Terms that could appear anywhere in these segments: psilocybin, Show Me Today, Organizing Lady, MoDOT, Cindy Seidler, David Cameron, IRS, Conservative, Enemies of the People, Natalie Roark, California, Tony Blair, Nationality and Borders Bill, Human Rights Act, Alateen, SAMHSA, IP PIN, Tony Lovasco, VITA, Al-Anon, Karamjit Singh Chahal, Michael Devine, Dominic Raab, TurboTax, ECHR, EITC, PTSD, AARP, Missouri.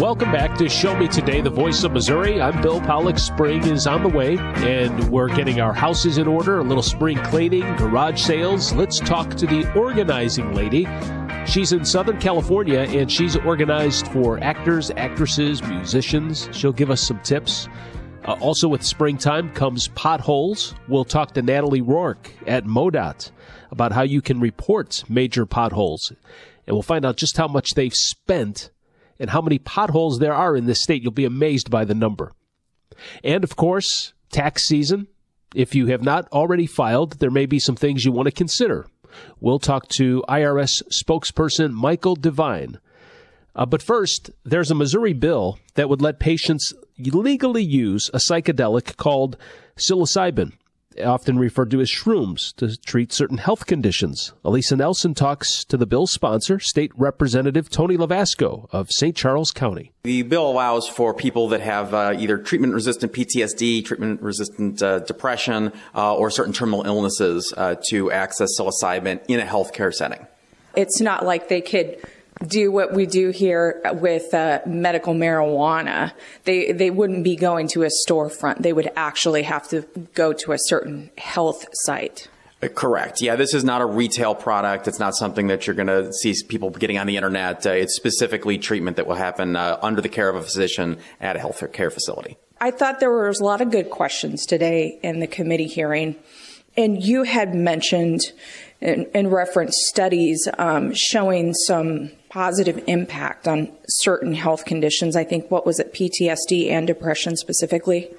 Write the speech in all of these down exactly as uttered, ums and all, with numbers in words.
Welcome back to Show Me Today, the voice of Missouri. I'm Bill Pollack. Spring is on the way, and we're getting our houses in order, a little spring cleaning, garage sales. Let's talk to the organizing lady. She's in Southern California, and she's organized for actors, actresses, musicians. She'll give us some tips. Uh, also with springtime comes potholes. We'll talk to Natalie Roark at MoDOT about how you can report major potholes, and we'll find out just how much they've spent and how many potholes there are in this state. You'll be amazed by the number. And, of course, tax season. If you have not already filed, there may be some things you want to consider. We'll talk to I R S spokesperson Michael Devine. Uh, but first, there's a Missouri bill that would let patients legally use a psychedelic called psilocybin, often referred to as shrooms, to treat certain health conditions. Elisa Nelson talks to the bill's sponsor, State Representative Tony Lovasco of Saint Charles County. The bill allows for people that have uh, either treatment-resistant P T S D, treatment-resistant uh, depression, uh, or certain terminal illnesses uh, to access psilocybin in a healthcare setting. It's not like they could do what we do here with uh, medical marijuana. They they wouldn't be going to a storefront. They would actually have to go to a certain health site. Correct. Yeah, this is not a retail product. It's not something that you're going to see people getting on the internet. Uh, it's specifically treatment that will happen uh, under the care of a physician at a health care facility. I thought there was a lot of good questions today in the committee hearing. And you had mentioned in, in reference studies um, showing some positive impact on certain health conditions. I think, what was it, P T S D and depression specifically?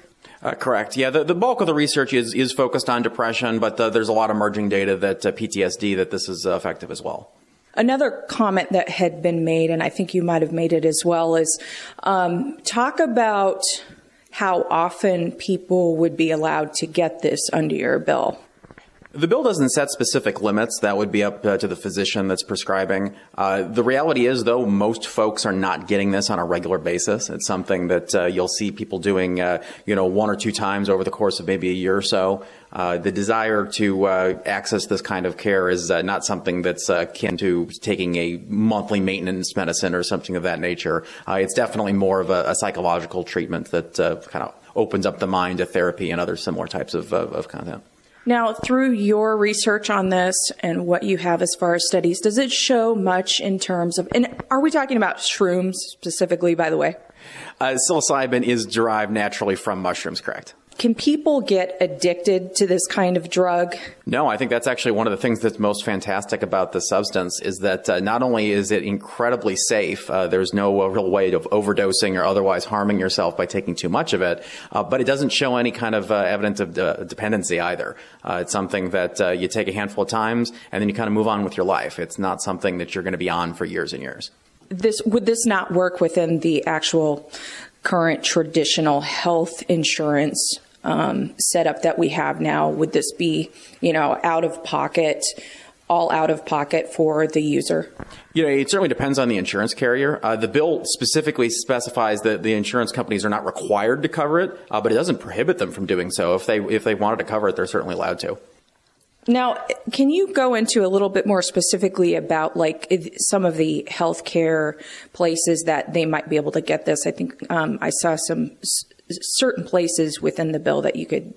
Uh, correct. Yeah, the, the bulk of the research is, is focused on depression, but the, there's a lot of emerging data that uh, P T S D, that this is uh, effective as well. Another comment that had been made, and I think you might have made it as well, is um, talk about how often people would be allowed to get this under your bill. The bill doesn't set specific limits. That would be up uh, to the physician that's prescribing. Uh, the reality is, though, most folks are not getting this on a regular basis. It's something that uh, you'll see people doing, uh, you know, one or two times over the course of maybe a year or so. Uh, the desire to uh, access this kind of care is uh, not something that's uh, akin to taking a monthly maintenance medicine or something of that nature. Uh, it's definitely more of a, a psychological treatment that uh, kind of opens up the mind to therapy and other similar types of, of, of content. Now, through your research on this and what you have as far as studies, does it show much in terms of, and are we talking about shrooms specifically, by the way? Uh, psilocybin is derived naturally from mushrooms, correct? Can people get addicted to this kind of drug? No, I think that's actually one of the things that's most fantastic about the substance is that uh, not only is it incredibly safe, uh, there's no uh, real way of overdosing or otherwise harming yourself by taking too much of it, uh, but it doesn't show any kind of uh, evidence of de- dependency either. Uh, it's something that uh, you take a handful of times and then you kind of move on with your life. It's not something that you're going to be on for years and years. This would this not work within the actual current traditional health insurance Um, setup that we have now? Would this be, you know, out of pocket, all out of pocket for the user? You know, it certainly depends on the insurance carrier. Uh, the bill specifically specifies that the insurance companies are not required to cover it, uh, but it doesn't prohibit them from doing so. If they if they wanted to cover it, they're certainly allowed to. Now, can you go into a little bit more specifically about like some of the healthcare places that they might be able to get this? I think um, I saw some s- certain places within the bill that you could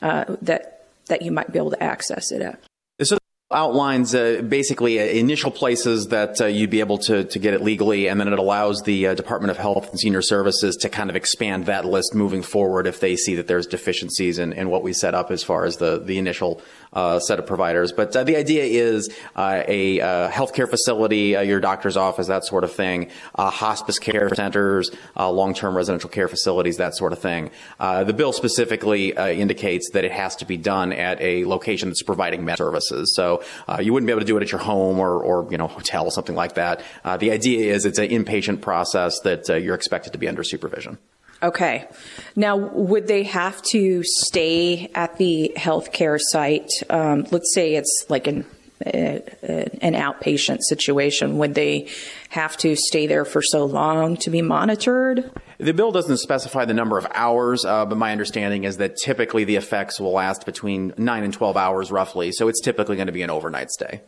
uh, that that you might be able to access it at. So- outlines uh, basically uh, initial places that uh, you'd be able to, to get it legally, and then it allows the uh, Department of Health and Senior Services to kind of expand that list moving forward if they see that there's deficiencies in, in what we set up as far as the, the initial uh, set of providers. But uh, the idea is uh, a uh, healthcare facility, uh, your doctor's office, that sort of thing, uh, hospice care centers, uh, long-term residential care facilities, that sort of thing. Uh, the bill specifically uh, indicates that it has to be done at a location that's providing med services. So Uh, you wouldn't be able to do it at your home or, or you know, hotel or something like that. Uh, the idea is it's an inpatient process that uh, you're expected to be under supervision. Okay. Now, would they have to stay at the healthcare site? Um, let's say it's like an uh, an outpatient situation. Would they have to stay there for so long to be monitored? The bill doesn't specify the number of hours, uh, but my understanding is that typically the effects will last between nine and twelve hours roughly, so it's typically going to be an overnight stay.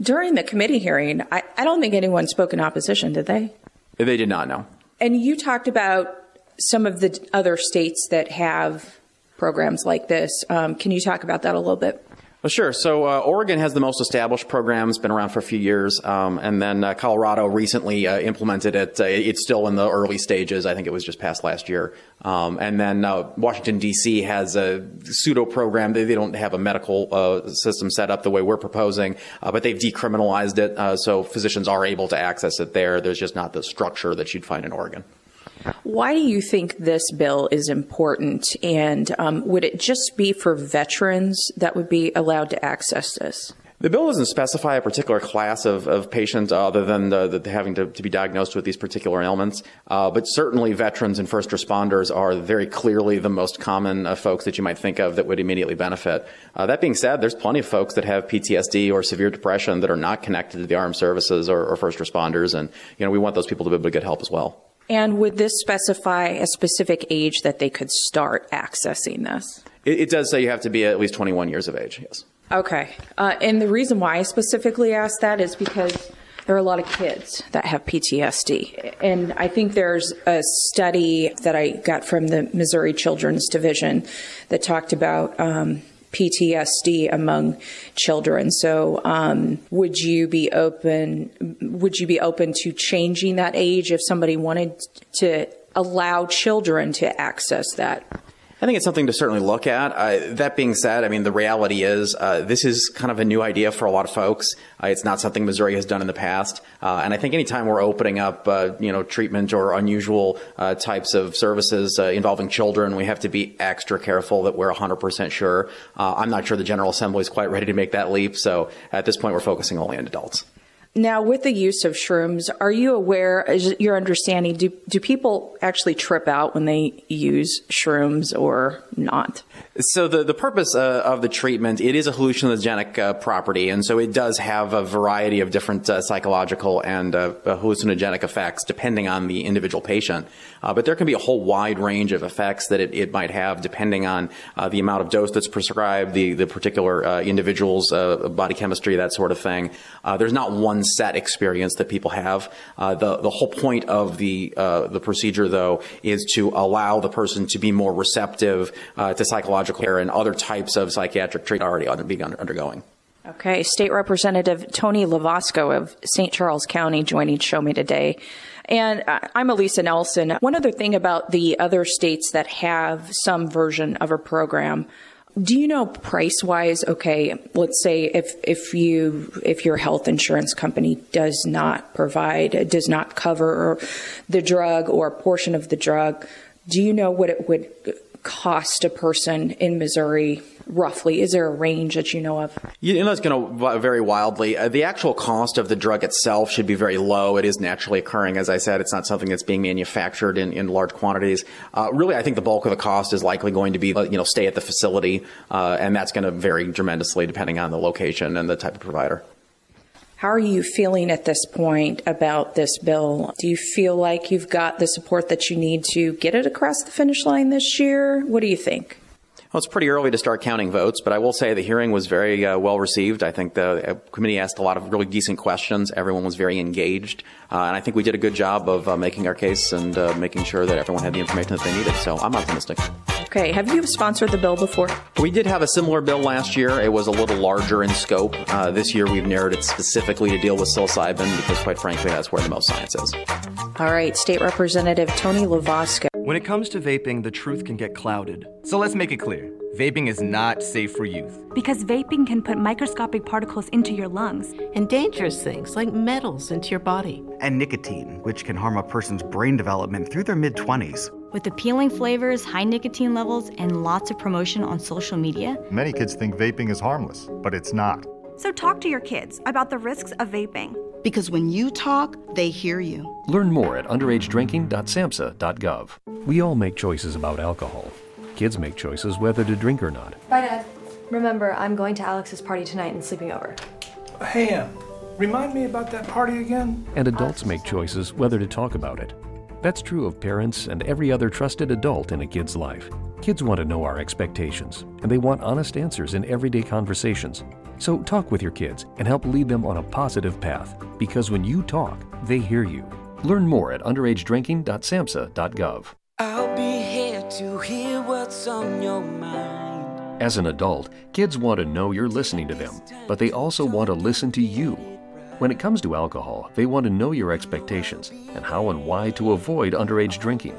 During the committee hearing, I, I don't think anyone spoke in opposition, did they? They did not, no. And you talked about some of the other states that have programs like this. Um, can you talk about that a little bit? Well, sure. So uh, Oregon has the most established programs, been around for a few years. Um, and then uh, Colorado recently uh, implemented it. Uh, it's still in the early stages. I think it was just passed last year. Um, and then uh, Washington, D C has a pseudo program. They, they don't have a medical uh, system set up the way we're proposing, uh, but they've decriminalized it. Uh, so physicians are able to access it there. There's just not the structure that you'd find in Oregon. Why do you think this bill is important, and um, would it just be for veterans that would be allowed to access this? The bill doesn't specify a particular class of, of patient other than the, the, having to, to be diagnosed with these particular ailments, uh, but certainly veterans and first responders are very clearly the most common uh, folks that you might think of that would immediately benefit. Uh, that being said, there's plenty of folks that have P T S D or severe depression that are not connected to the armed services or, or first responders, and you know we want those people to be able to get help as well. And would this specify a specific age that they could start accessing this? It, it does say you have to be at least twenty-one years of age, yes. Okay. Uh, and the reason why I specifically asked that is because there are a lot of kids that have P T S D. And I think there's a study that I got from the Missouri Children's Division that talked about um, P T S D among children. So, um, would you be open, would you be open to changing that age if somebody wanted to allow children to access that? I think it's something to certainly look at. Uh, that being said, I mean, the reality is uh, this is kind of a new idea for a lot of folks. Uh, it's not something Missouri has done in the past. Uh, and I think anytime we're opening up, uh, you know, treatment or unusual uh, types of services uh, involving children, we have to be extra careful that we're one hundred percent sure. Uh, I'm not sure the General Assembly is quite ready to make that leap. So at this point, we're focusing only on adults. Now, with the use of shrooms, are you aware, is your understanding, do, do people actually trip out when they use shrooms or not? So the, the purpose uh, of the treatment, it is a hallucinogenic uh, property, and so it does have a variety of different uh, psychological and uh, hallucinogenic effects depending on the individual patient. Uh, but there can be a whole wide range of effects that it, it might have depending on uh, the amount of dose that's prescribed, the, the particular uh, individual's uh, body chemistry, that sort of thing. Uh, there's not one set experience that people have. Uh, the, the whole point of the, uh, the procedure, though, is to allow the person to be more receptive uh, to psychological care and other types of psychiatric treatment already under, being under, undergoing. Okay. State Representative Tony Lovasco of Saint Charles County joining Show Me Today. And I'm Elisa Nelson. One other thing about the other states that have some version of a program. Do you know price-wise, okay, let's say if, if you, if your health insurance company does not provide, does not cover the drug or a portion of the drug, do you know what it would cost a person in Missouri? Roughly, is there a range that you know of? You know, it's going to vary wildly. Uh, the actual cost of the drug itself should be very low. It is naturally occurring. As I said, it's not something that's being manufactured in, in large quantities. Uh, really, I think the bulk of the cost is likely going to be, you know, stay at the facility. Uh, and that's going to vary tremendously depending on the location and the type of provider. How are you feeling at this point about this bill? Do you feel like you've got the support that you need to get it across the finish line this year? What do you think? Well, it's pretty early to start counting votes, but I will say the hearing was very uh, well received. I think the uh, committee asked a lot of really decent questions. Everyone was very engaged, uh, and I think we did a good job of uh, making our case and uh, making sure that everyone had the information that they needed, so I'm optimistic. Okay. Have you sponsored the bill before? We did have a similar bill last year. It was a little larger in scope. Uh, this year we've narrowed it specifically to deal with psilocybin because, quite frankly, that's where the most science is. All right. State Representative Tony Lovasco. When it comes to vaping, the truth can get clouded. So let's make it clear. Vaping is not safe for youth. Because vaping can put microscopic particles into your lungs. And dangerous things like metals into your body. And nicotine, which can harm a person's brain development through their mid-twenties. With appealing flavors, high nicotine levels, and lots of promotion on social media. Many kids think vaping is harmless, but it's not. So talk to your kids about the risks of vaping. Because when you talk, they hear you. Learn more at underage drinking dot samhsa dot gov. We all make choices about alcohol. Kids make choices whether to drink or not. Bye, Dad. Remember, I'm going to Alex's party tonight and sleeping over. Hey, um, remind me about that party again? And adults make choices whether to talk about it. That's true of parents and every other trusted adult in a kid's life. Kids want to know our expectations, and they want honest answers in everyday conversations. So talk with your kids and help lead them on a positive path, because when you talk, they hear you. Learn more at underage drinking dot samhsa dot gov. I'll be here to hear what's on your mind. As an adult, kids want to know you're listening to them, but they also want to listen to you. When it comes to alcohol, they want to know your expectations and how and why to avoid underage drinking.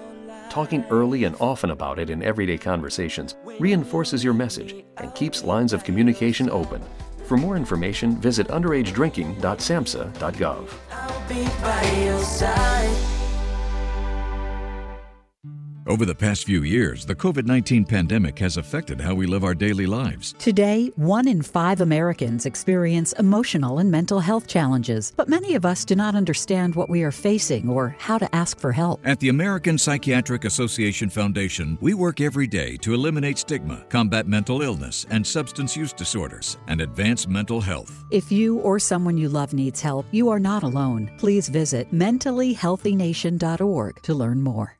Talking early and often about it in everyday conversations reinforces your message and keeps lines of communication open. For more information, visit underage drinking dot samhsa dot gov. I'll be by your side. Over the past few years, the COVID nineteen pandemic has affected how we live our daily lives. Today, one in five Americans experience emotional and mental health challenges, but many of us do not understand what we are facing or how to ask for help. At the American Psychiatric Association Foundation, we work every day to eliminate stigma, combat mental illness and substance use disorders, and advance mental health. If you or someone you love needs help, you are not alone. Please visit mentally healthy nation dot org to learn more.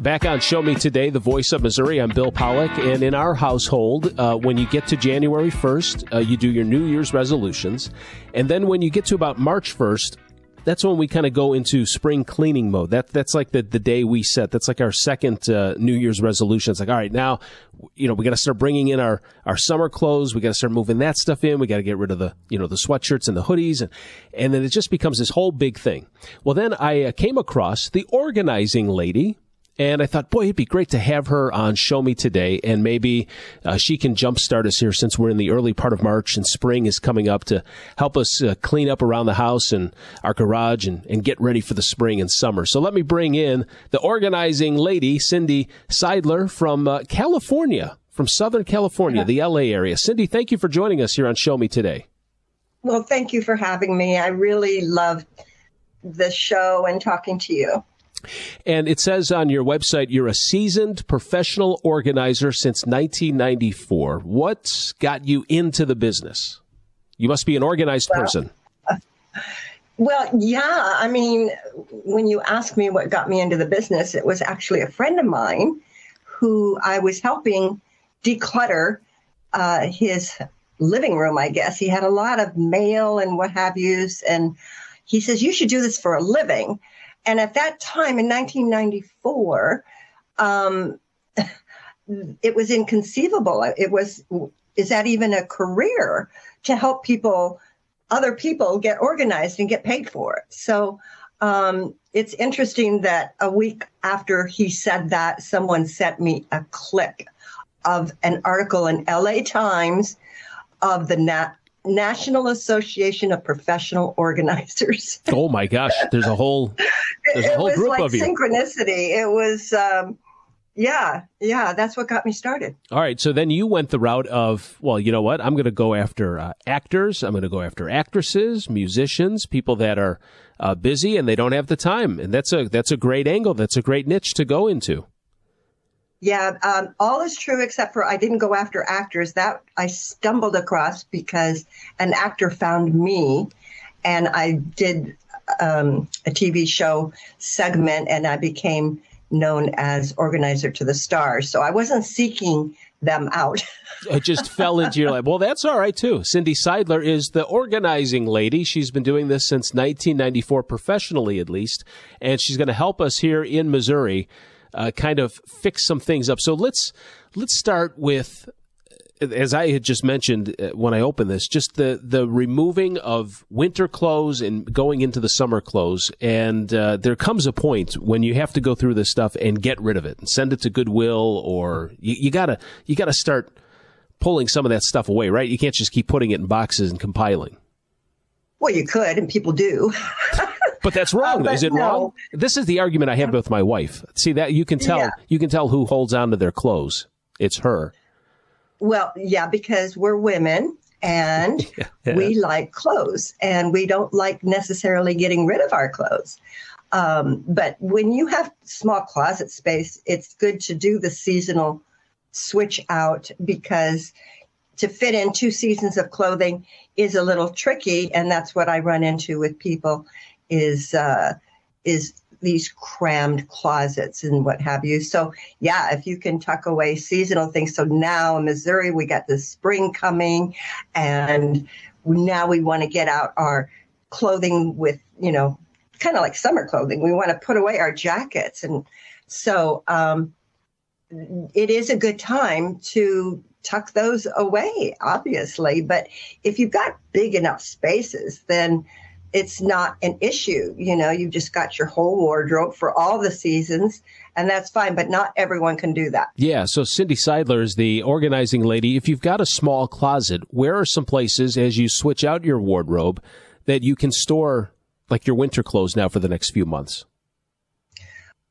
Back on Show Me Today, the voice of Missouri. I'm Bill Pollack. And in our household, uh, when you get to January first, uh, you do your New Year's resolutions. And then when you get to about March first, that's when we kind of go into spring cleaning mode. That, that's like the, the day we set. That's like our second uh, New Year's resolution. It's like, all right, now, you know, we got to start bringing in our, our summer clothes. We got to start moving that stuff in. We got to get rid of the, you know, the sweatshirts and the hoodies. And, and then it just becomes this whole big thing. Well, then I uh, came across the Organizing Lady. And I thought, boy, it'd be great to have her on Show Me Today, and maybe uh, she can jumpstart us here since we're in the early part of March and spring is coming up, to help us uh, clean up around the house and our garage and, and get ready for the spring and summer. So let me bring in the Organizing Lady, Cindy Seidler from uh, California, from Southern California, the L A area. Cindy, thank you for joining us here on Show Me Today. Well, thank you for having me. I really love the show and talking to you. And it says on your website, you're a seasoned professional organizer since nineteen ninety-four. What got you into the business? You must be an organized well, person. Uh, well, yeah. I mean, when you ask me what got me into the business, it was actually a friend of mine who I was helping declutter uh, his living room, I guess. He had a lot of mail and what have yous. And he says, you should do this for a living. And at that time in nineteen ninety-four, um, it was inconceivable. It was, is that even a career to help people, other people get organized and get paid for it? So um, it's interesting that a week after he said that, someone sent me a clip of an article in L A Times of the Nat. National Association of Professional Organizers. Oh my gosh, there's a whole, there's a whole group like of you. It was like synchronicity. It was, um, yeah, yeah, that's what got me started. All right, so then you went the route of, well, you know what, I'm going to go after uh, actors, I'm going to go after actresses, musicians, people that are uh, busy and they don't have the time. And that's a that's a great angle, that's a great niche to go into. Yeah, um, all is true except for I didn't go after actors. That I stumbled across because an actor found me, and I did um, a T V show segment, and I became known as Organizer to the Stars. So I wasn't seeking them out. It just fell into your lap. Well, that's all right, too. Cindy Seidler is the Organizing Lady. She's been doing this since nineteen ninety-four, professionally at least, and she's going to help us here in Missouri Uh, kind of fix some things up. So let's let's start with as I had just mentioned when I opened this, just the, the removing of winter clothes and going into the summer clothes. And uh, there comes a point when you have to go through this stuff and get rid of it and send it to Goodwill, or you, you gotta you gotta start pulling some of that stuff away, right? You can't just keep putting it in boxes and compiling. Well, you could, and people do. But that's wrong. Uh, is it no. wrong? This is the argument I have with my wife. See, that you can tell yeah. you can tell who holds on to their clothes. It's her. Well, yeah, because we're women and yeah. we like clothes, and we don't like necessarily getting rid of our clothes. Um, but when you have small closet space, it's good to do the seasonal switch out, because to fit in two seasons of clothing is a little tricky. And that's what I run into with people is uh, is these crammed closets and what have you. So, yeah, if you can tuck away seasonal things. So now in Missouri, we got the spring coming, and now we want to get out our clothing with, you know, kind of like summer clothing. We want to put away our jackets. And so um, it is a good time to tuck those away, obviously. But if you've got big enough spaces, then it's not an issue. You know, you've just got your whole wardrobe for all the seasons, and that's fine, but not everyone can do that. Yeah, so Cindy Seidler is the organizing lady. If you've got a small closet, where are some places as you switch out your wardrobe that you can store like your winter clothes now for the next few months?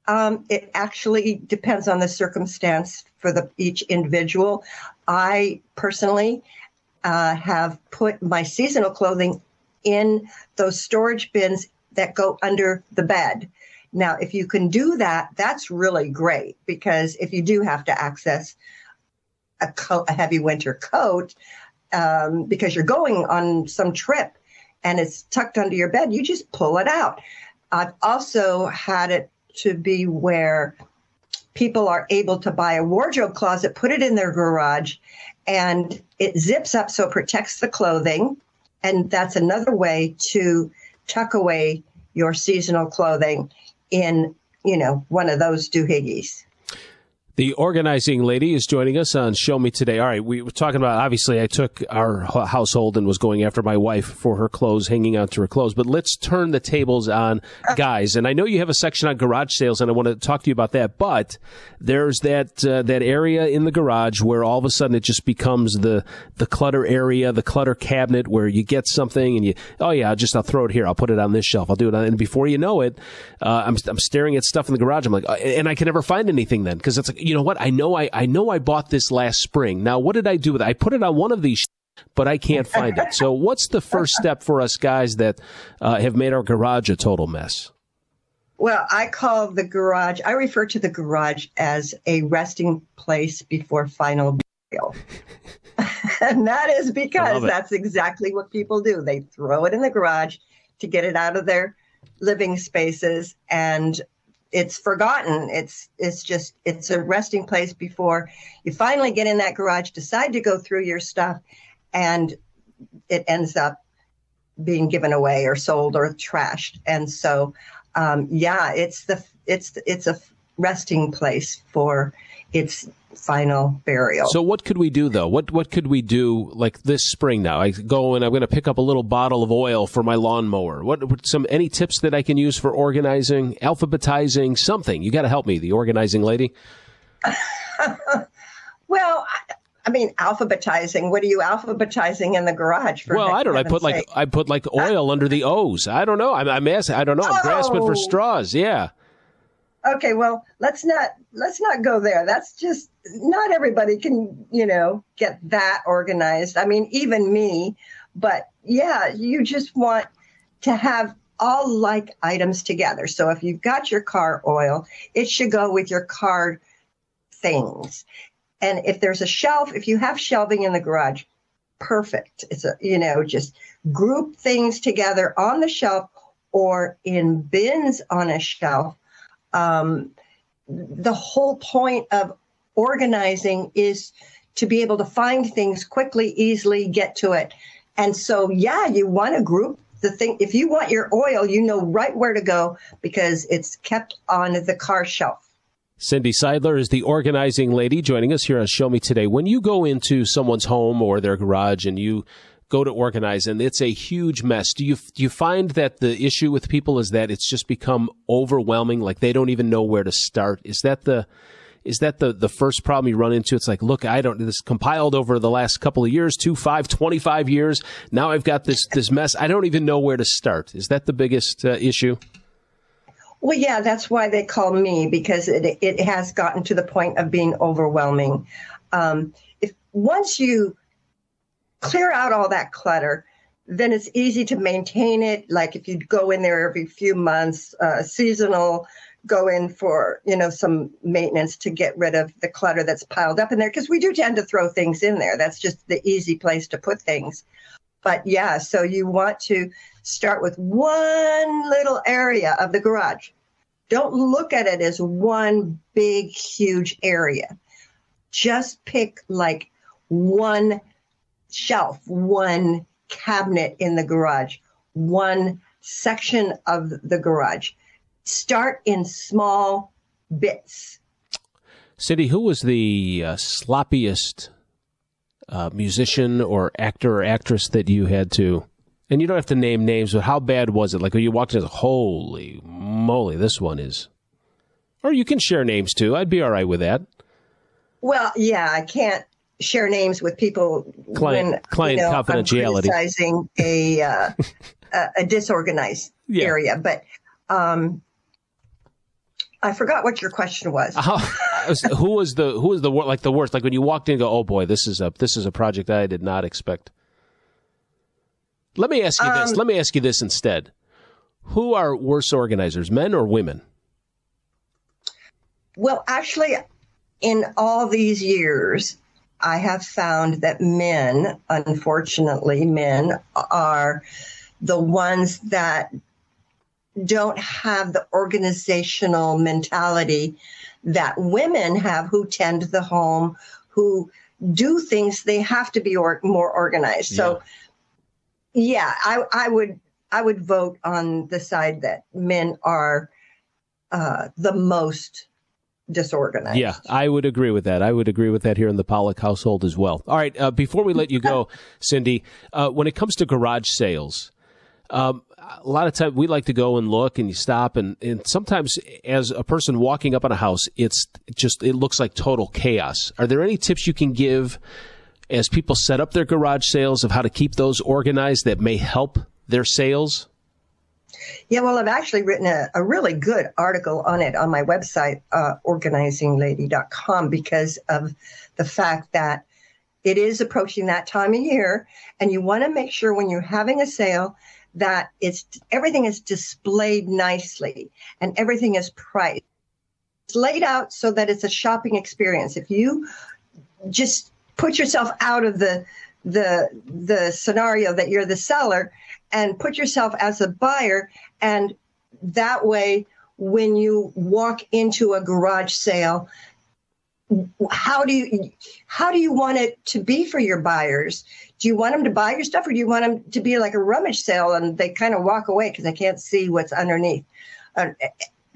Um, it actually depends on the circumstance for the each individual. I personally uh, have put my seasonal clothing in those storage bins that go under the bed. Now, if you can do that, that's really great, because if you do have to access a, co- a heavy winter coat um, because you're going on some trip and it's tucked under your bed, you just pull it out. I've also had it to be where people are able to buy a wardrobe closet, put it in their garage, and it zips up so it protects the clothing. And that's another way to tuck away your seasonal clothing in, you know, one of those doohickeys. The organizing lady is joining us on Show Me Today. All right, we were talking about, obviously, I took our household and was going after my wife for her clothes, hanging on to her clothes. But let's turn the tables on guys. And I know you have a section on garage sales, and I want to talk to you about that. But there's that uh, that area in the garage where all of a sudden it just becomes the, the clutter area, the clutter cabinet, where you get something and you, oh, yeah, I'll just I'll throw it here. I'll put it on this shelf. I'll do it on. And before you know it, uh, I'm, I'm staring at stuff in the garage. I'm like, and I can never find anything then, because it's like, you know what? I know I, I know I bought this last spring. Now, what did I do with it? I put it on one of these, sh- but I can't find it. So what's the first step for us guys that uh, have made our garage a total mess? Well, I call the garage, I refer to the garage as a resting place before final burial. And that is because that's exactly what people do. They throw it in the garage to get it out of their living spaces, and it's forgotten. It's it's just, it's a resting place before you finally get in that garage, decide to go through your stuff, and it ends up being given away or sold or trashed. And so, um, yeah, it's the it's it's a resting place for its final burial. So what could we do, though? What what could we do like this spring now? I go and I'm going to pick up a little bottle of oil for my lawnmower. What some any tips that I can use for organizing, alphabetizing, something? You got to help me, the organizing lady. Well, I, I mean, alphabetizing. What are you alphabetizing in the garage for? Well, I don't know. I put sake? like I put like oil under the O's. I don't know. I'm, I'm asking. I don't know. I'm oh. grasping for straws. Yeah. Okay, well, let's not let's not go there. That's just, not everybody can, you know, get that organized. I mean, even me. But yeah, you just want to have all like items together. So if you've got your car oil, it should go with your car things. And if there's a shelf, if you have shelving in the garage, perfect. It's a, you know, just group things together on the shelf or in bins on a shelf. Um, the whole point of organizing is to be able to find things quickly, easily, get to it. And so, yeah, you want to group the thing. If you want your oil, you know right where to go because it's kept on the car shelf. Cindy Seidler is the organizing lady joining us here on Show Me Today. When you go into someone's home or their garage and you go to organize and it's a huge mess, do you do you find that the issue with people is that it's just become overwhelming, like they don't even know where to start? Is that the is that the the first problem you run into? It's like, look, I don't this compiled over the last couple of years, two, five, twenty-five years. Now I've got this this mess. I don't even know where to start. Is that the biggest uh, issue? Well, yeah, that's why they call me, because it it has gotten to the point of being overwhelming. Um, if once you clear out all that clutter, then it's easy to maintain it. Like if you go in there every few months, uh, seasonal, go in for, you know, some maintenance to get rid of the clutter that's piled up in there, because we do tend to throw things in there. That's just the easy place to put things. But yeah, so you want to start with one little area of the garage. Don't look at it as one big, huge area. Just pick like one shelf, one cabinet in the garage, one section of the garage. Start in small bits. Cindy, who was the uh, sloppiest uh, musician or actor or actress that you had to? And you don't have to name names, but how bad was it? Like when you walked in, holy moly, this one is. Or you can share names too. I'd be all right with that. Well, yeah, I can't share names with people. Client, when, client you know, confidentiality. I'm criticizing a, uh, a, a disorganized yeah. area. But um, I forgot what your question was. How, who was the who was the like the worst? Like when you walked in, and go, oh boy, this is a this is a project I did not expect. Let me ask you this. Um, Let me ask you this instead. Who are worse organizers, men or women? Well, actually, in all these years, I have found that men, unfortunately, men are the ones that don't have the organizational mentality that women have, who tend the home, who do things. They have to be or- more organized. So. Yeah. Yeah, I, I would I would vote on the side that men are uh, the most disorganized. Yeah, I would agree with that. I would agree with that here in the Pollack household as well. All right, uh, before we let you go, Cindy, uh, when it comes to garage sales, um, a lot of times we like to go and look and you stop. And, and sometimes as a person walking up on a house, it's just it looks like total chaos. Are there any tips you can give as people set up their garage sales of how to keep those organized that may help their sales? Yeah, well, I've actually written a, a really good article on it on my website, uh, organizing lady dot com, because of the fact that it is approaching that time of year. And you want to make sure when you're having a sale that it's everything is displayed nicely and everything is priced. It's laid out so that it's a shopping experience. If you just put yourself out of the the the scenario that you're the seller and put yourself as a buyer. And that way, when you walk into a garage sale, how do you how do you want it to be for your buyers? Do you want them to buy your stuff, or do you want them to be like a rummage sale and they kind of walk away because they can't see what's underneath? Uh,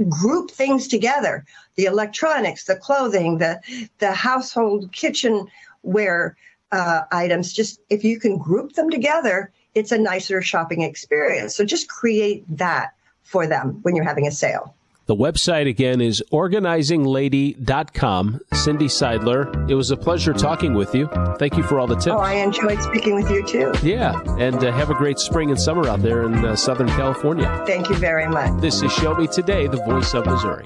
group things together, the electronics, the clothing, the the household kitchen where uh, items, just if you can group them together, it's a nicer shopping experience. So just create that for them when you're having a sale. The website again is organizing lady dot com. Cindy Seidler, it was a pleasure talking with you. Thank you for all the tips. Oh, I enjoyed speaking with you too. Yeah, and uh, have a great spring and summer out there in uh, Southern California. Thank you very much. This is Show Me Today, the voice of Missouri.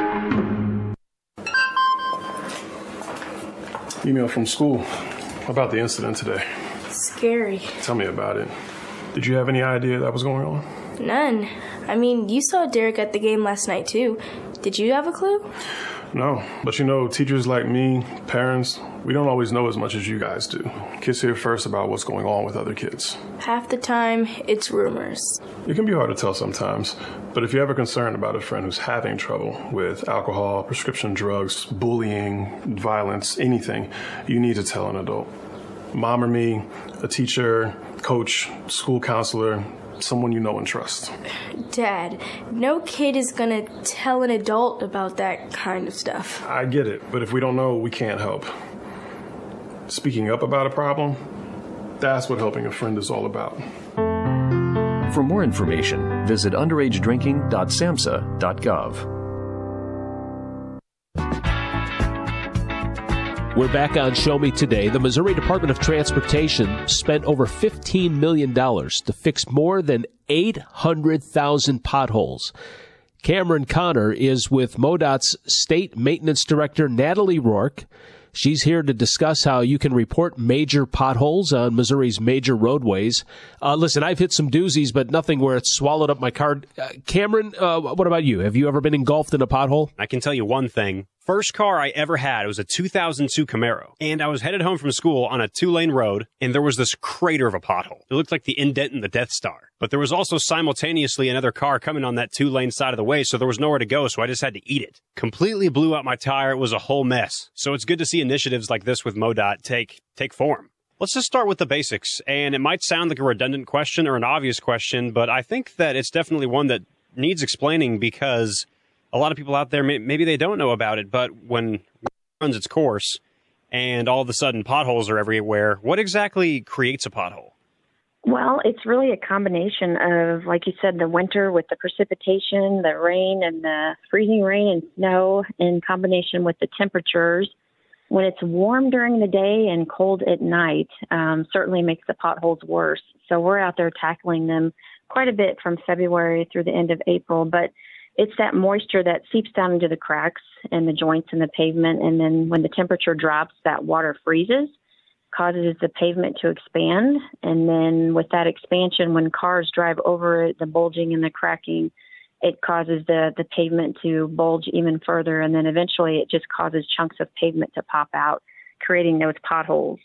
Email from school about the incident today. Scary. Tell me about it. Did you have any idea that was going on? None. I mean, you saw Derek at the game last night, too. Did you have a clue? No, but you know, teachers like me, parents, we don't always know as much as you guys do. Kids hear first about what's going on with other kids. Half the time, it's rumors. It can be hard to tell sometimes, but if you have a concern about a friend who's having trouble with alcohol, prescription drugs, bullying, violence, anything, you need to tell an adult. Mom or me, a teacher, coach, school counselor, someone you know and trust. Dad, no kid is gonna tell an adult about that kind of stuff. I get it, but if we don't know, we can't help. Speaking up about a problem, that's what helping a friend is all about. For more information, visit underage drinking dot samhsa dot gov. We're back on Show Me Today. The Missouri Department of Transportation spent over fifteen million dollars to fix more than eight hundred thousand potholes. Cameron Connor is with MoDOT's State Maintenance Director, Natalie Roark. She's here to discuss how you can report major potholes on Missouri's major roadways. Uh, listen, I've hit some doozies, but nothing where it's swallowed up my car. Uh, Cameron, uh, what about you? Have you ever been engulfed in a pothole? I can tell you one thing. First car I ever had, it was a two thousand two Camaro, and I was headed home from school on a two-lane road, and there was this crater of a pothole. It looked like the indent in the Death Star, but there was also simultaneously another car coming on that two-lane side of the way, so there was nowhere to go, so I just had to eat it. Completely blew out my tire. It was a whole mess. So it's good to see initiatives like this with MoDOT take, take form. Let's just start with the basics, and it might sound like a redundant question or an obvious question, but I think that it's definitely one that needs explaining because a lot of people out there, maybe they don't know about it, but when it runs its course and all of a sudden potholes are everywhere, what exactly creates a pothole? Well, it's really a combination of, like you said, the winter with the precipitation, the rain and the freezing rain and snow in combination with the temperatures. When it's warm during the day and cold at night, um, certainly makes the potholes worse. So we're out there tackling them quite a bit from February through the end of April, but it's that moisture that seeps down into the cracks and the joints in the pavement. And then when the temperature drops, that water freezes, causes the pavement to expand. And then with that expansion, when cars drive over it, the bulging and the cracking it causes the, the pavement to bulge even further. And then eventually it just causes chunks of pavement to pop out, creating those potholes.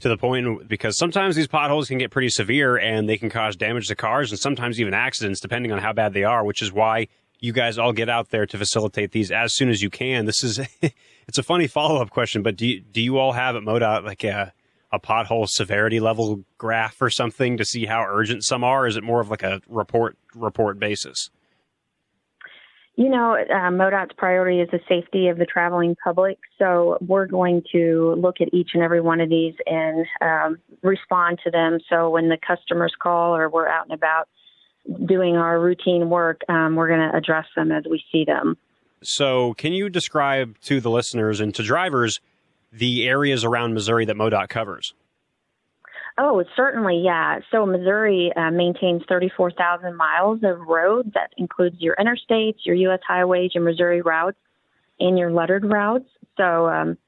To the point, because sometimes these potholes can get pretty severe and they can cause damage to cars and sometimes even accidents, depending on how bad they are, which is why you guys all get out there to facilitate these as soon as you can. This is, it's a funny follow-up question, but do you, do you all have at MoDOT like a, a pothole severity level graph or something to see how urgent some are? Or is it more of like a report report basis? You know, uh, MoDOT's priority is the safety of the traveling public. So we're going to look at each and every one of these and um, respond to them. So when the customers call or we're out and about doing our routine work, um, we're going to address them as we see them. So can you describe to the listeners and to drivers the areas around Missouri that MoDOT covers? Oh, certainly, yeah. So Missouri uh, maintains thirty-four thousand miles of road. That includes your interstates, your U S highways, your Missouri routes, and your lettered routes. So um,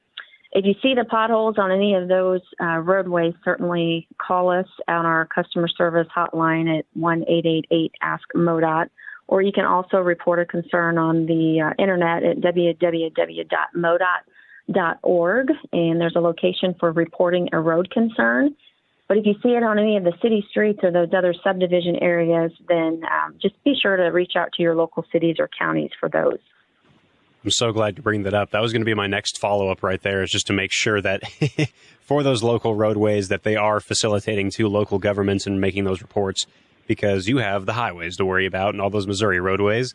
if you see the potholes on any of those uh, roadways, certainly call us on our customer service hotline at one eight eight eight ask MoDOT. Or you can also report a concern on the uh, internet at w w w dot modot dot org. And there's a location for reporting a road concern. But if you see it on any of the city streets or those other subdivision areas, then um, just be sure to reach out to your local cities or counties for those. I'm so glad to bring that up. That was going to be my next follow-up right there, is just to make sure that for those local roadways that they are facilitating to local governments and making those reports, because you have the highways to worry about and all those Missouri roadways.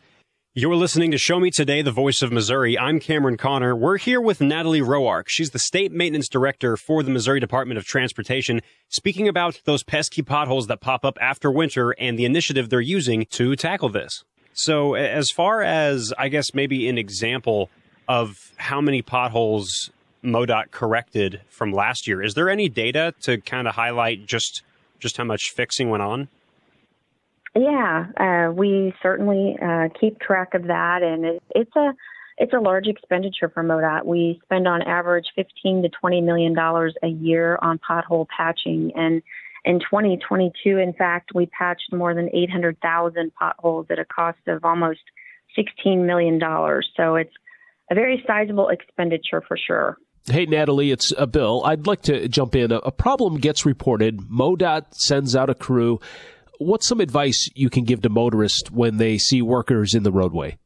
You're listening to Show Me Today, the voice of Missouri. I'm Cameron Connor. We're here with Natalie Roark. She's the State Maintenance Director for the Missouri Department of Transportation, speaking about those pesky potholes that pop up after winter and the initiative they're using to tackle this. So as far as, I guess, maybe an example of how many potholes MoDOT corrected from last year, is there any data to kind of highlight just, just how much fixing went on? Yeah, uh, we certainly uh, keep track of that, and it, it's a it's a large expenditure for MoDOT. We spend on average fifteen to twenty million dollars a year on pothole patching, and in twenty twenty-two, in fact, we patched more than eight hundred thousand potholes at a cost of almost sixteen million dollars. So it's a very sizable expenditure for sure. Hey, Natalie, it's uh, Bill. I'd like to jump in. A, a problem gets reported. MoDOT sends out a crew. What's some advice you can give to motorists when they see workers in the roadway?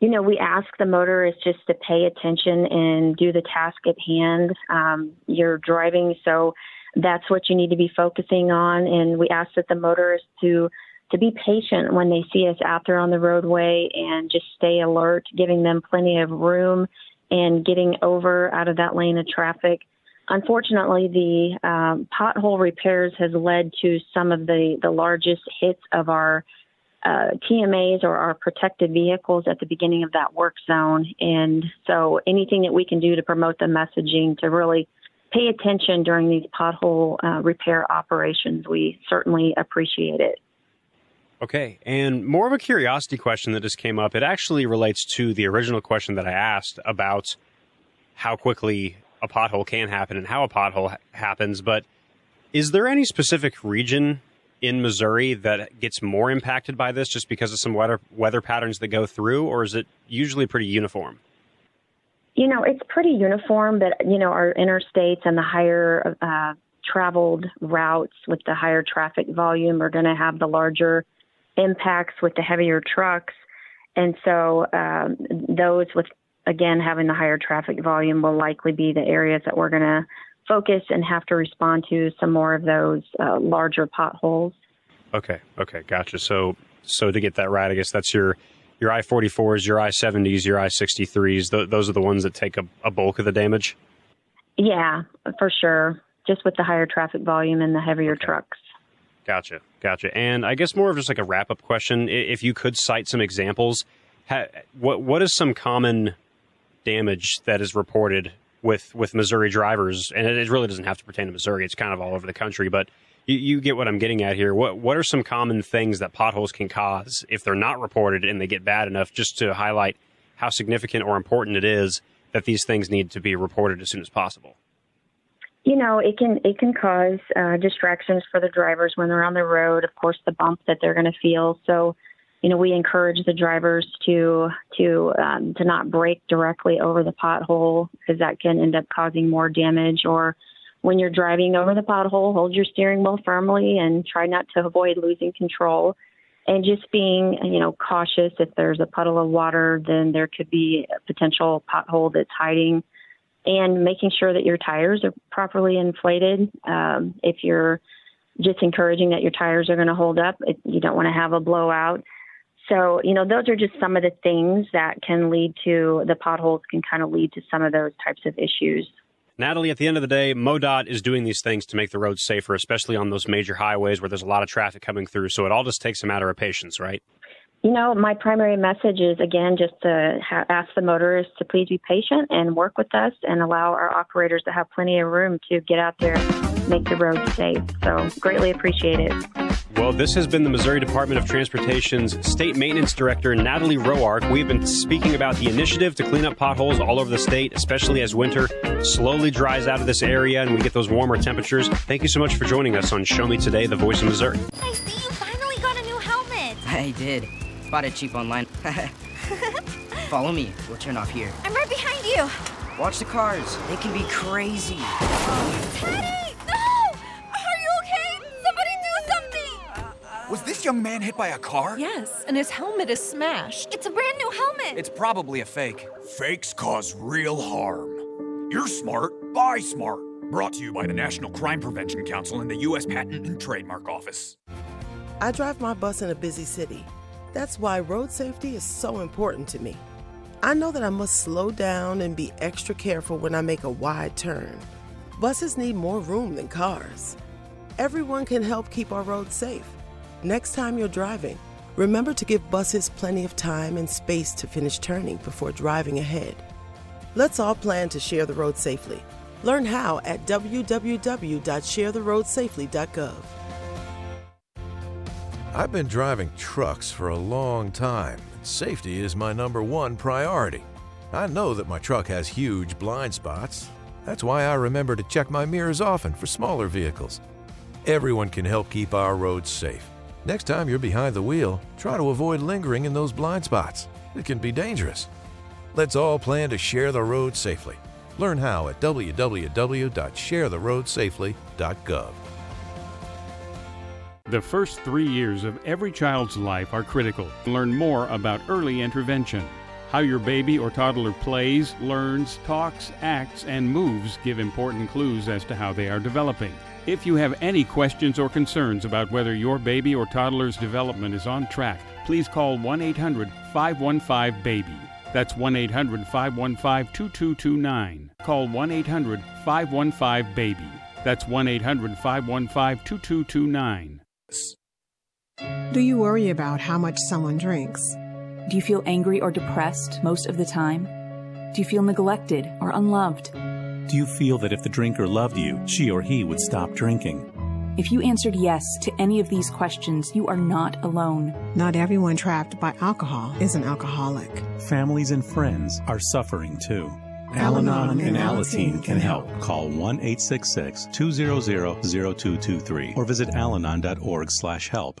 You know, we ask the motorists just to pay attention and do the task at hand. Um, you're driving, so that's what you need to be focusing on. And we ask that the motorists to, to be patient when they see us out there on the roadway and just stay alert, giving them plenty of room and getting over out of that lane of traffic. Unfortunately, the um, pothole repairs has led to some of the, the largest hits of our uh, T M As or our protected vehicles at the beginning of that work zone. And so anything that we can do to promote the messaging to really pay attention during these pothole uh, repair operations, we certainly appreciate it. Okay. And more of a curiosity question that just came up. It actually relates to the original question that I asked about how quickly a pothole can happen and how a pothole ha- happens, but is there any specific region in Missouri that gets more impacted by this just because of some weather weather patterns that go through, or is it usually pretty uniform? You know, it's pretty uniform, but, you know, our interstates and the higher uh, traveled routes with the higher traffic volume are going to have the larger impacts with the heavier trucks. And so um, those with Again, having the higher traffic volume will likely be the areas that we're going to focus and have to respond to some more of those uh, larger potholes. Okay. Okay. Gotcha. So so to get that right, I guess that's your your I forty-fours, your I seventies, your I sixty-threes. Th- those are the ones that take a, a bulk of the damage? Yeah, for sure. Just with the higher traffic volume and the heavier okay. trucks. Gotcha. Gotcha. And I guess more of just like a wrap-up question, if you could cite some examples, ha- what what is some common damage that is reported with, with Missouri drivers, and it, it really doesn't have to pertain to Missouri. It's kind of all over the country, but you, you get what I'm getting at here. What what are some common things that potholes can cause if they're not reported and they get bad enough, just to highlight how significant or important it is that these things need to be reported as soon as possible? You know, it can it can cause uh, distractions for the drivers when they're on the road. Of course, the bump that they're going to feel. So you know, we encourage the drivers to to um, to not brake directly over the pothole, because that can end up causing more damage. Or when you're driving over the pothole, hold your steering wheel firmly and try not to avoid losing control. And just being, you know, cautious. If there's a puddle of water, then there could be a potential pothole that's hiding. And making sure that your tires are properly inflated. Um, if you're just encouraging that your tires are going to hold up, it, you don't want to have a blowout. So, you know, those are just some of the things that can lead to, the potholes can kind of lead to some of those types of issues. Natalie, at the end of the day, MoDOT is doing these things to make the roads safer, especially on those major highways where there's a lot of traffic coming through. So it all just takes a matter of patience, right? You know, my primary message is, again, just to ha- ask the motorists to please be patient and work with us and allow our operators to have plenty of room to get out there and make the roads safe. So greatly appreciate it. Well, this has been the Missouri Department of Transportation's State Maintenance Director, Natalie Roark. We've been speaking about the initiative to clean up potholes all over the state, especially as winter slowly dries out of this area and we get those warmer temperatures. Thank you so much for joining us on Show Me Today, the Voice of Missouri. I see you finally got a new helmet. I did. Bought it cheap online. Follow me. We'll turn off here. I'm right behind you. Watch the cars. They can be crazy. Teddy! Was this young man hit by a car? Yes, and his helmet is smashed. It's a brand new helmet. It's probably a fake. Fakes cause real harm. You're smart, buy smart. Brought to you by the National Crime Prevention Council and the U S Patent and Trademark Office. I drive my bus in a busy city. That's why road safety is so important to me. I know that I must slow down and be extra careful when I make a wide turn. Buses need more room than cars. Everyone can help keep our roads safe. Next time you're driving, remember to give buses plenty of time and space to finish turning before driving ahead. Let's all plan to share the road safely. Learn how at w w w dot share the road safely dot gov. I've been driving trucks for a long time. Safety is my number one priority. I know that my truck has huge blind spots. That's why I remember to check my mirrors often for smaller vehicles. Everyone can help keep our roads safe. Next time you're behind the wheel, try to avoid lingering in those blind spots. It can be dangerous. Let's all plan to share the road safely. Learn how at w w w dot share the road safely dot gov. The first three years of every child's life are critical. Learn more about early intervention. How your baby or toddler plays, learns, talks, acts, and moves give important clues as to how they are developing. If you have any questions or concerns about whether your baby or toddler's development is on track, please call one eight hundred five one five BABY. That's one eight hundred five one five two two two nine. Call one eight hundred five one five BABY. That's one eight hundred five one five two two two nine. Do you worry about how much someone drinks? Do you feel angry or depressed most of the time? Do you feel neglected or unloved? Do you feel that if the drinker loved you, she or he would stop drinking? If you answered yes to any of these questions, you are not alone. Not everyone trapped by alcohol is an alcoholic. Families and friends are suffering too. Al-Anon and Alateen can help. Call one eight six six two zero zero zero two two three or visit alanon dot org slash help.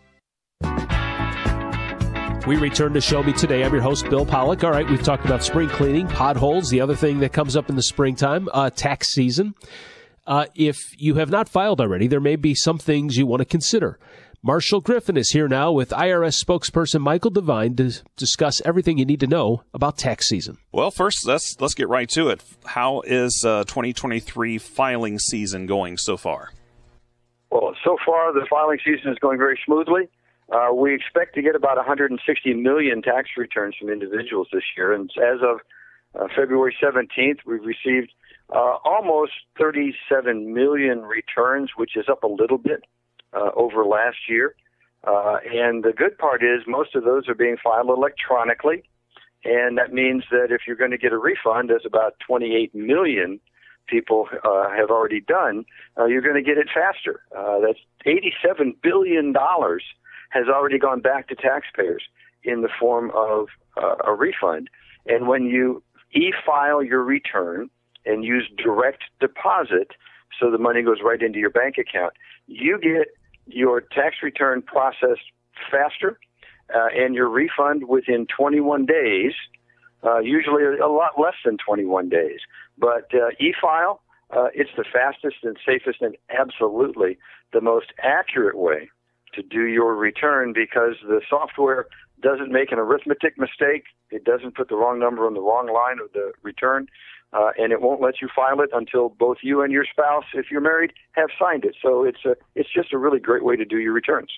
We return to Show Me Today. I'm your host, Bill Pollack. All right, we've talked about spring cleaning, potholes, the other thing that comes up in the springtime, uh, tax season. Uh, if you have not filed already, there may be some things you want to consider. Marshall Griffin is here now with I R S spokesperson Michael Devine to discuss everything you need to know about tax season. Well, first, let's let's get right to it. How is uh, twenty twenty-three filing season going so far? Well, so far, the filing season is going very smoothly. Uh, we expect to get about one hundred sixty million tax returns from individuals this year. And as of uh, February seventeenth, we've received uh, almost thirty-seven million returns, which is up a little bit uh, over last year. Uh, and the good part is most of those are being filed electronically, and that means that if you're going to get a refund, as about twenty-eight million people uh, have already done, uh, you're going to get it faster. Uh, that's eighty-seven billion dollars has already gone back to taxpayers in the form of uh, a refund. And when you e-file your return and use direct deposit, so the money goes right into your bank account, you get your tax return processed faster uh, and your refund within twenty-one days, uh, usually a lot less than twenty-one days. But uh, e-file, uh, it's the fastest and safest and absolutely the most accurate way to do your return, because the software doesn't make an arithmetic mistake. It doesn't put the wrong number on the wrong line of the return, uh, and it won't let you file it until both you and your spouse, if you're married, have signed it. So it's a, it's just a really great way to do your returns.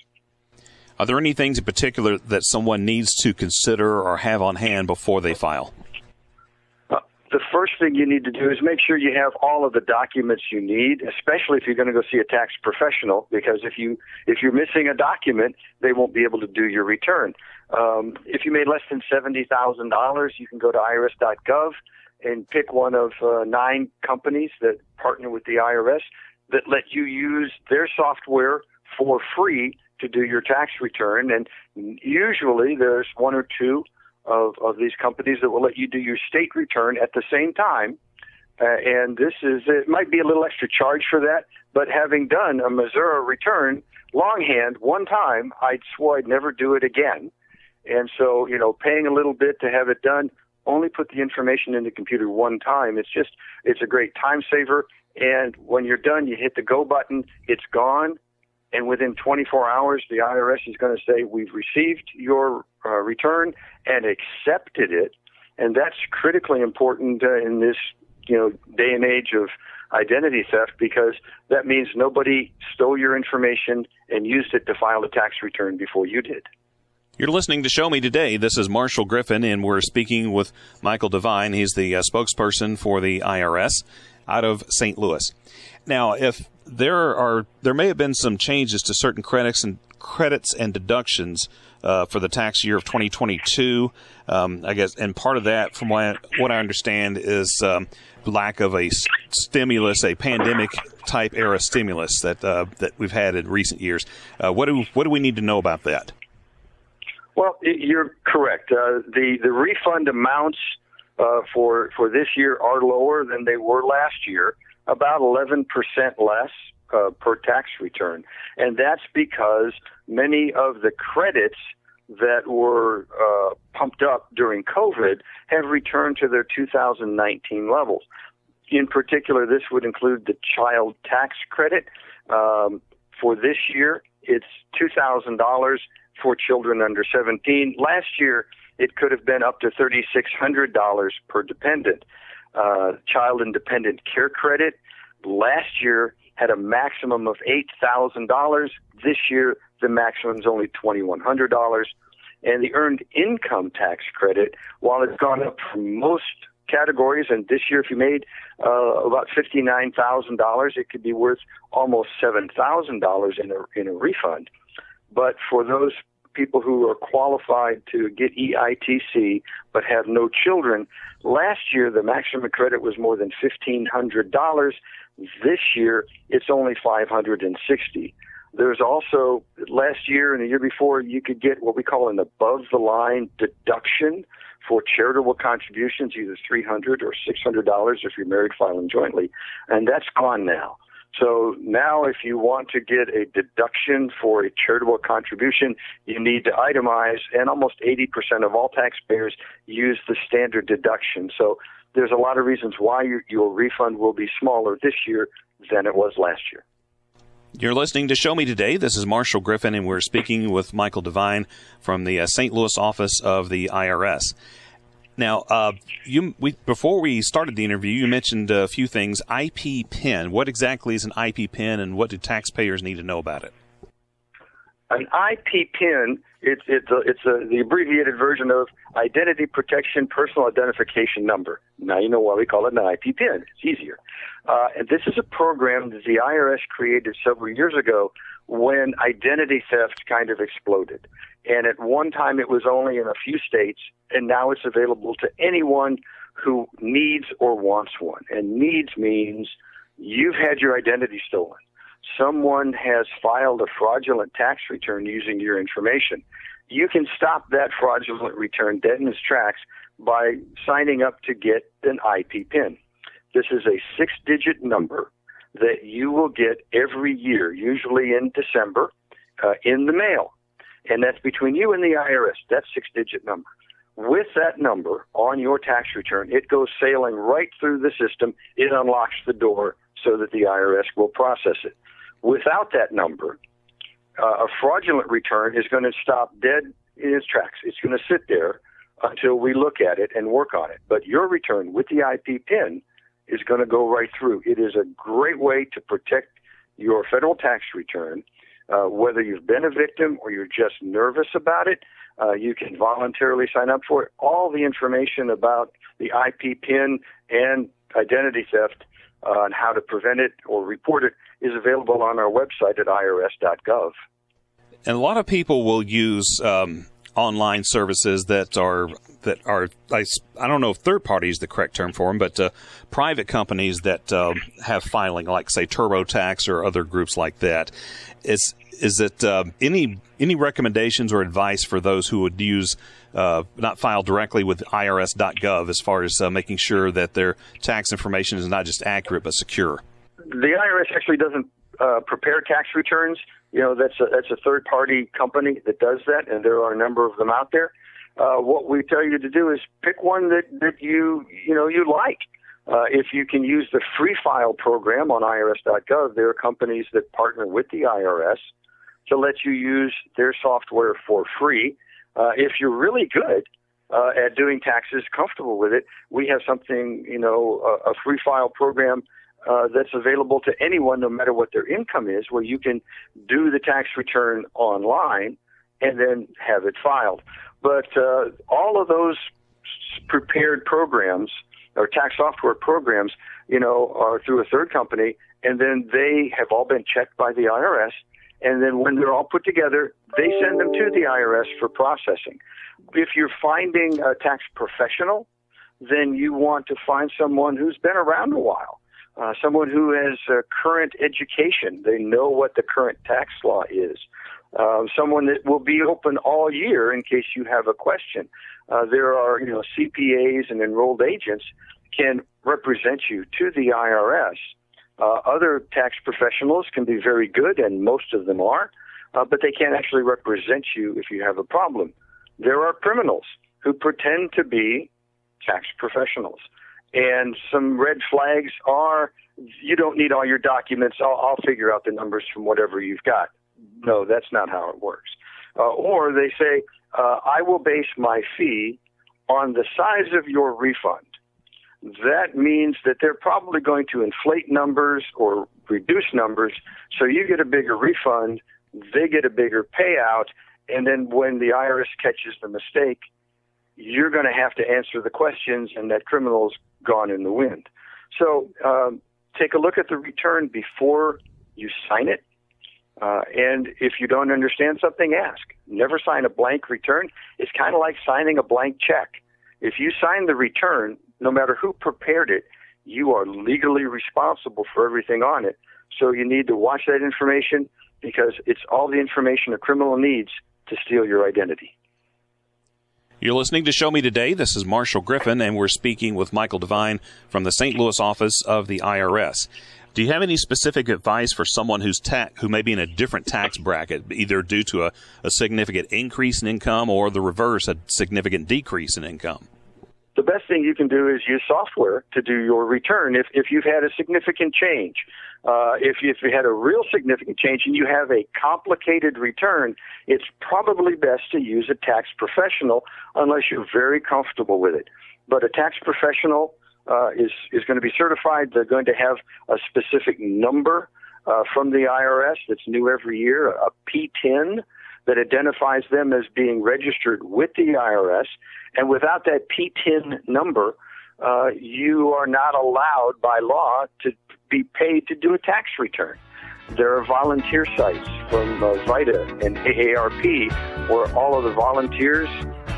Are there any things in particular that someone needs to consider or have on hand before they file? Uh, the first thing you need to do is make sure you have all of the documents you need, especially if you're going to go see a tax professional, because if you if you're missing a document, they won't be able to do your return. Um, if you made less than seventy thousand dollars, you can go to I R S dot gov and pick one of uh, nine companies that partner with the I R S that let you use their software for free to do your tax return. And usually there's one or two of, of these companies that will let you do your state return at the same time. Uh, and this is, it might be a little extra charge for that, but having done a Missouri return longhand one time, I swore I'd never do it again. And so, you know, paying a little bit to have it done, only put the information in the computer one time. It's just, it's a great time saver. And when you're done, you hit the go button, it's gone. And within twenty-four hours, the I R S is going to say, we've received your uh, return and accepted it. And that's critically important uh, in this, you know, day and age of identity theft, because that means nobody stole your information and used it to file a tax return before you did. You're listening to Show Me Today. This is Marshall Griffin, and we're speaking with Michael Devine. He's the uh, spokesperson for the I R S out of Saint Louis. Now, if there are, there may have been some changes to certain credits and credits and deductions uh, for the tax year of twenty twenty-two. Um, I guess, and part of that, from what I, what I understand, is um, lack of a st- stimulus, a pandemic type era stimulus that uh, that we've had in recent years. Uh, what do what do we need to know about that? Well, you're correct. Uh, the, the refund amounts uh, for for this year are lower than they were last year, about eleven percent less uh, per tax return. And that's because many of the credits that were uh, pumped up during COVID have returned to their two thousand nineteen levels. In particular, this would include the child tax credit. Um, for this year, it's two thousand dollars for children under seventeen. Last year, it could have been up to three thousand six hundred dollars per dependent. Uh, child and dependent care credit last year had a maximum of eight thousand dollars. This year, the maximum is only two thousand one hundred dollars. And the earned income tax credit, while it's gone up for most categories, and this year if you made uh, about fifty-nine thousand dollars, it could be worth almost seven thousand dollars in a, in a refund. But for those people who are qualified to get E I T C but have no children, last year the maximum credit was more than fifteen hundred dollars. This year it's only five hundred sixty dollars. There's also, last year and the year before, you could get what we call an above-the-line deduction for charitable contributions, either three hundred dollars or six hundred dollars if you're married filing jointly, and that's gone now. So now if you want to get a deduction for a charitable contribution, you need to itemize, and almost eighty percent of all taxpayers use the standard deduction. So there's a lot of reasons why your, your refund will be smaller this year than it was last year. You're listening to Show Me Today. This is Marshall Griffin, and we're speaking with Michael Devine from the uh, Saint Louis office of the I R S. Now, uh, you, we, before we started the interview, you mentioned a few things. I P PIN. What exactly is an I P PIN, and what do taxpayers need to know about it? An I P PIN, it's, it's, a, it's a, the abbreviated version of Identity Protection Personal Identification Number. Now you know why we call it an I P PIN. It's easier. Uh, and this is a program that the I R S created several years ago when identity theft kind of exploded. And at one time it was only in a few states, and now it's available to anyone who needs or wants one. And needs means you've had your identity stolen. Someone has filed a fraudulent tax return using your information. You can stop that fraudulent return dead in its tracks by signing up to get an I P PIN. This is a six-digit number that you will get every year, usually in December, uh, in the mail. And that's between you and the I R S, that six-digit number. With that number on your tax return, it goes sailing right through the system. It unlocks the door so that the I R S will process it. Without that number, uh, a fraudulent return is going to stop dead in its tracks. It's going to sit there until we look at it and work on it. But your return with the I P PIN is going to go right through. It is a great way to protect your federal tax return. Uh, whether you've been a victim or you're just nervous about it, uh, you can voluntarily sign up for it. All the information about the I P PIN and identity theft uh, and how to prevent it or report it is available on our website at I R S dot gov. And a lot of people will use um, online services that are that are I, I don't know if third party is the correct term for them, but uh, private companies that uh, have filing, like say TurboTax or other groups like that. Is is it uh, any any recommendations or advice for those who would use uh, not file directly with I R S dot gov as far as uh, making sure that their tax information is not just accurate but secure? The I R S actually doesn't uh, prepare tax returns. You know, that's a, that's a third party company that does that, and there are a number of them out there. Uh, what we tell you to do is pick one that, that you you know you like. Uh, if you can use the free file program on I R S dot gov, there are companies that partner with the I R S to let you use their software for free. Uh, if you're really good uh, at doing taxes, comfortable with it, we have something, you know, a, a free file program uh, that's available to anyone, no matter what their income is, where you can do the tax return online and then have it filed. But uh, all of those prepared programs or tax software programs, you know, are through a third company, and then they have all been checked by the I R S, and then when they're all put together, they send them to the I R S for processing. If you're finding a tax professional, then you want to find someone who's been around a while, uh, someone who has uh, current education. They know what the current tax law is. Uh, someone that will be open all year in case you have a question. Uh, there are, you know, C P As and enrolled agents can represent you to the I R S. Uh, other tax professionals can be very good, and most of them are, uh, but they can't actually represent you if you have a problem. There are criminals who pretend to be tax professionals. And some red flags are, you don't need all your documents. I'll, I'll figure out the numbers from whatever you've got. No, that's not how it works. Uh, or they say, uh, I will base my fee on the size of your refund. That means that they're probably going to inflate numbers or reduce numbers, so you get a bigger refund, they get a bigger payout, and then when the I R S catches the mistake, you're going to have to answer the questions, and that criminal's gone in the wind. So um, take a look at the return before you sign it. Uh, and if you don't understand something, ask. Never sign a blank return. It's kind of like signing a blank check. If you sign the return, no matter who prepared it, you are legally responsible for everything on it. So you need to watch that information, because it's all the information a criminal needs to steal your identity. You're listening to Show Me Today. This is Marshall Griffin, and we're speaking with Michael Devine from the Saint Louis office of the I R S. Do you have any specific advice for someone who's ta- who may be in a different tax bracket, either due to a, a significant increase in income or the reverse, a significant decrease in income? The best thing you can do is use software to do your return if, if you've had a significant change. Uh, if, you, if you had a real significant change and you have a complicated return, it's probably best to use a tax professional unless you're very comfortable with it. But a tax professional Uh, is, is going to be certified. They're going to have a specific number uh, from the I R S that's new every year, a P ten that identifies them as being registered with the I R S. And without that P ten number, uh, you are not allowed by law to be paid to do a tax return. There are volunteer sites from uh, VITA and A A R P where all of the volunteers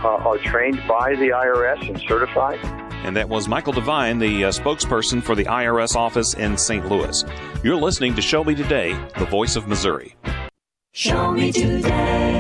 uh, are trained by the I R S and certified. And that was Michael Devine, the uh, spokesperson for the I R S office in Saint Louis. You're listening to Show Me Today, the voice of Missouri. Show Me Today.